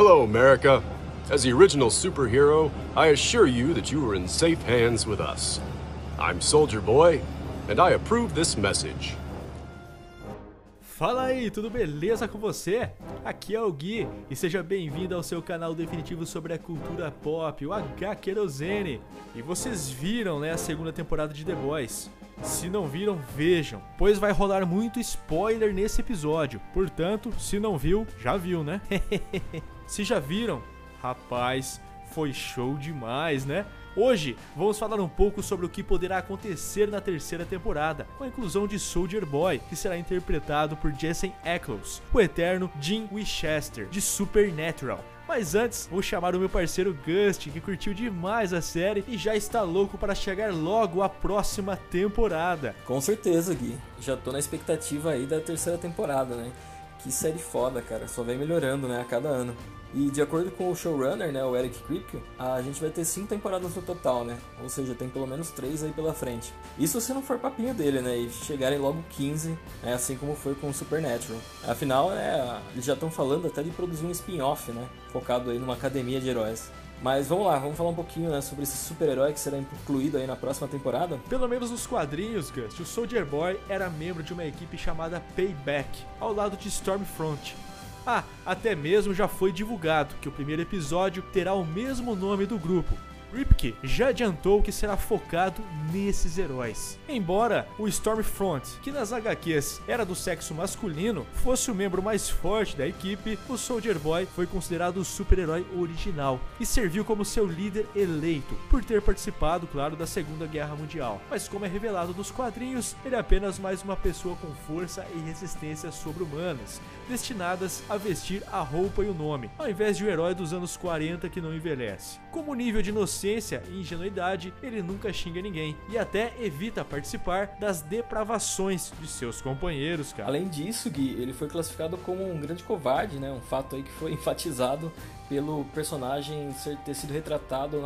Hello, America. As the original superhero, I assure you that you are in safe hands with us. I'm Soldier Boy, and I approve this message. Fala aí, tudo beleza com você? Aqui é o Gui e seja bem-vindo ao seu canal definitivo sobre a cultura pop, o HQerosene. E vocês viram, né, a segunda temporada de The Boys? Se não viram, vejam, pois vai rolar muito spoiler nesse episódio. Portanto, se não viu, já viu, né? Se já viram, rapaz, foi show demais, né? Hoje, vamos falar um pouco sobre o que poderá acontecer na terceira temporada, com a inclusão de Soldier Boy, que será interpretado por Jensen Ackles, o eterno Jim Winchester, de Supernatural. Mas antes, vou chamar o meu parceiro Gust, que curtiu demais a série e já está louco para chegar logo à próxima temporada. Com certeza, Gui. Já tô na expectativa aí da terceira temporada, né? Que série foda, cara. Só vem melhorando, né, a cada ano. E de acordo com o showrunner, né, o Eric Kripke, a gente vai ter 5 temporadas no total, né? Ou seja, tem pelo menos 3 aí pela frente. Isso se não for papinho dele, né? E chegarem logo 15, né, assim como foi com o Supernatural. Afinal, né, eles já estão falando até de produzir um spin-off, né? Focado aí numa academia de heróis. Mas vamos lá, vamos falar um pouquinho, né, sobre esse super-herói que será incluído aí na próxima temporada. Pelo menos nos quadrinhos, Gus, o Soldier Boy era membro de uma equipe chamada Payback, ao lado de Stormfront. Ah, até mesmo já foi divulgado que o primeiro episódio terá o mesmo nome do grupo. Kripke já adiantou que será focado nesses heróis. Embora o Stormfront, que nas HQs era do sexo masculino, fosse o membro mais forte da equipe, o Soldier Boy foi considerado o super-herói original e serviu como seu líder eleito, por ter participado, claro, da Segunda Guerra Mundial. Mas como é revelado nos quadrinhos, ele é apenas mais uma pessoa com força e resistência sobre-humanas, destinadas a vestir a roupa e o nome, ao invés de um herói dos anos 40 que não envelhece. Como nível de inocência e ingenuidade, ele nunca xinga ninguém e até evita participar das depravações de seus companheiros, cara. Além disso, Gui, ele foi classificado como um grande covarde, né? Um fato aí que foi enfatizado pelo personagem ter sido retratado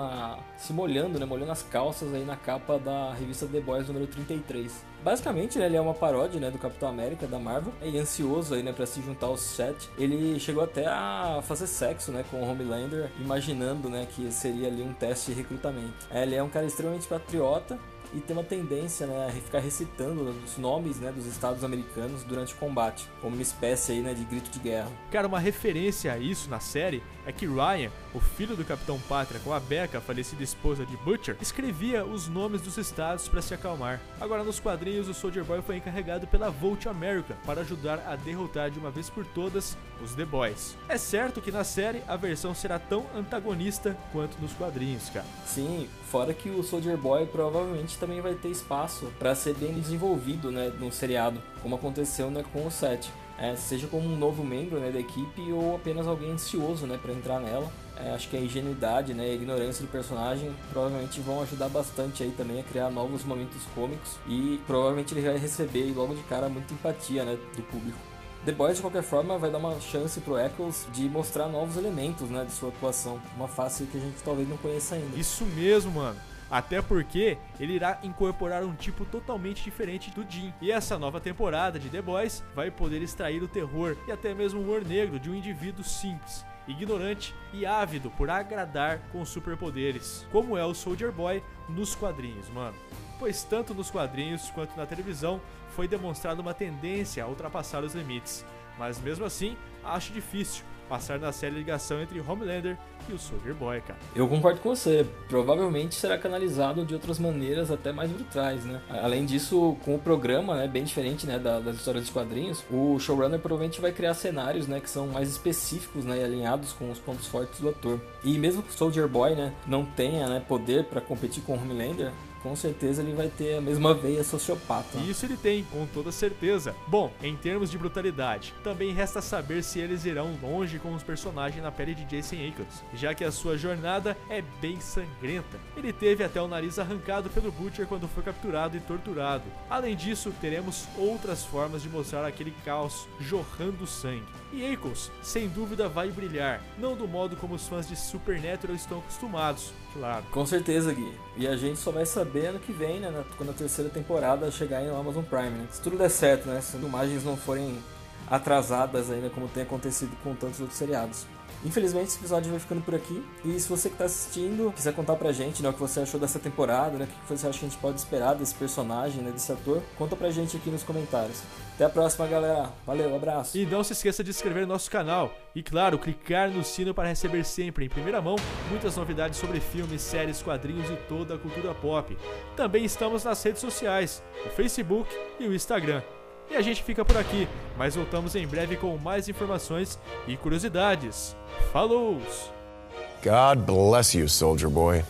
se molhando, né? Molhando as calças aí na capa da revista The Boys número 33. Basicamente, né, ele é uma paródia, né, do Capitão América da Marvel, e ansioso aí, né, para se juntar aos 7. Ele chegou até a fazer sexo, né, com o Homelander, imaginando, né, que seria ali um teste de recrutamento. Ele é um cara extremamente patriota e tem uma tendência, né, a ficar recitando os nomes, né, dos estados americanos durante o combate, como uma espécie aí, né, de grito de guerra. Cara, uma referência a isso na série é que Ryan, o filho do Capitão Pátria com a Becca, falecida esposa de Butcher, escrevia os nomes dos estados para se acalmar. Agora, nos quadrinhos, o Soldier Boy foi encarregado pela Volt America para ajudar a derrotar de uma vez por todas os The Boys. É certo que na série a versão será tão antagonista quanto nos quadrinhos, cara. Sim, fora que o Soldier Boy provavelmente também vai ter espaço para ser bem desenvolvido, né, no seriado, como aconteceu, né, com o 7. Seja como um novo membro, né, da equipe ou apenas alguém ansioso, né, para entrar nela. Acho que a ingenuidade, né, e a ignorância do personagem provavelmente vão ajudar bastante aí também a criar novos momentos cômicos e provavelmente ele vai receber logo de cara muita empatia, né, do público. The Boys, de qualquer forma, vai dar uma chance pro Ackles de mostrar novos elementos, né, de sua atuação, uma face que a gente talvez não conheça ainda. Isso mesmo, mano. Até porque ele irá incorporar um tipo totalmente diferente do Jim. E essa nova temporada de The Boys vai poder extrair o terror e até mesmo o humor negro de um indivíduo simples, ignorante e ávido por agradar com superpoderes, como é o Soldier Boy nos quadrinhos, mano. Pois tanto nos quadrinhos quanto na televisão foi demonstrada uma tendência a ultrapassar os limites. Mas mesmo assim, acho difícil passar na série a ligação entre Homelander e o Soldier Boy, cara. Eu concordo com você. Provavelmente será canalizado de outras maneiras até mais brutais, né? Além disso, com o programa, né, bem diferente, né, das histórias dos quadrinhos, o showrunner provavelmente vai criar cenários, né, que são mais específicos, né, e alinhados com os pontos fortes do ator. E mesmo que o Soldier Boy, né, não tenha, né, poder para competir com o Homelander, com certeza ele vai ter a mesma veia sociopata. Isso ele tem, com toda certeza. Bom, em termos de brutalidade, também resta saber se eles irão longe com os personagens na pele de Jensen Ackles, já que a sua jornada é bem sangrenta. Ele teve até o nariz arrancado pelo Butcher quando foi capturado e torturado. Além disso, teremos outras formas de mostrar aquele caos jorrando sangue. E Ackles, sem dúvida, vai brilhar, não do modo como os fãs de Supernatural estão acostumados, claro. Com certeza, Gui. E a gente só vai saber ano que vem, né, quando a terceira temporada chegar aí no Amazon Prime, né? Se tudo der certo, né, se as filmagens não forem atrasadas ainda, né, como tem acontecido com tantos outros seriados. Infelizmente, esse episódio vai ficando por aqui. E se você que tá assistindo quiser contar pra gente, né, o que você achou dessa temporada, né, o que você acha que a gente pode esperar desse personagem, né, desse ator, conta pra gente aqui nos comentários. Até a próxima, galera. Valeu, abraço. E não se esqueça de inscrever no nosso canal. E, claro, clicar no sino para receber sempre, em primeira mão, muitas novidades sobre filmes, séries, quadrinhos e toda a cultura pop. Também estamos nas redes sociais, o Facebook e o Instagram. E a gente fica por aqui, mas voltamos em breve com mais informações e curiosidades. Falou! God bless you, Soldier Boy.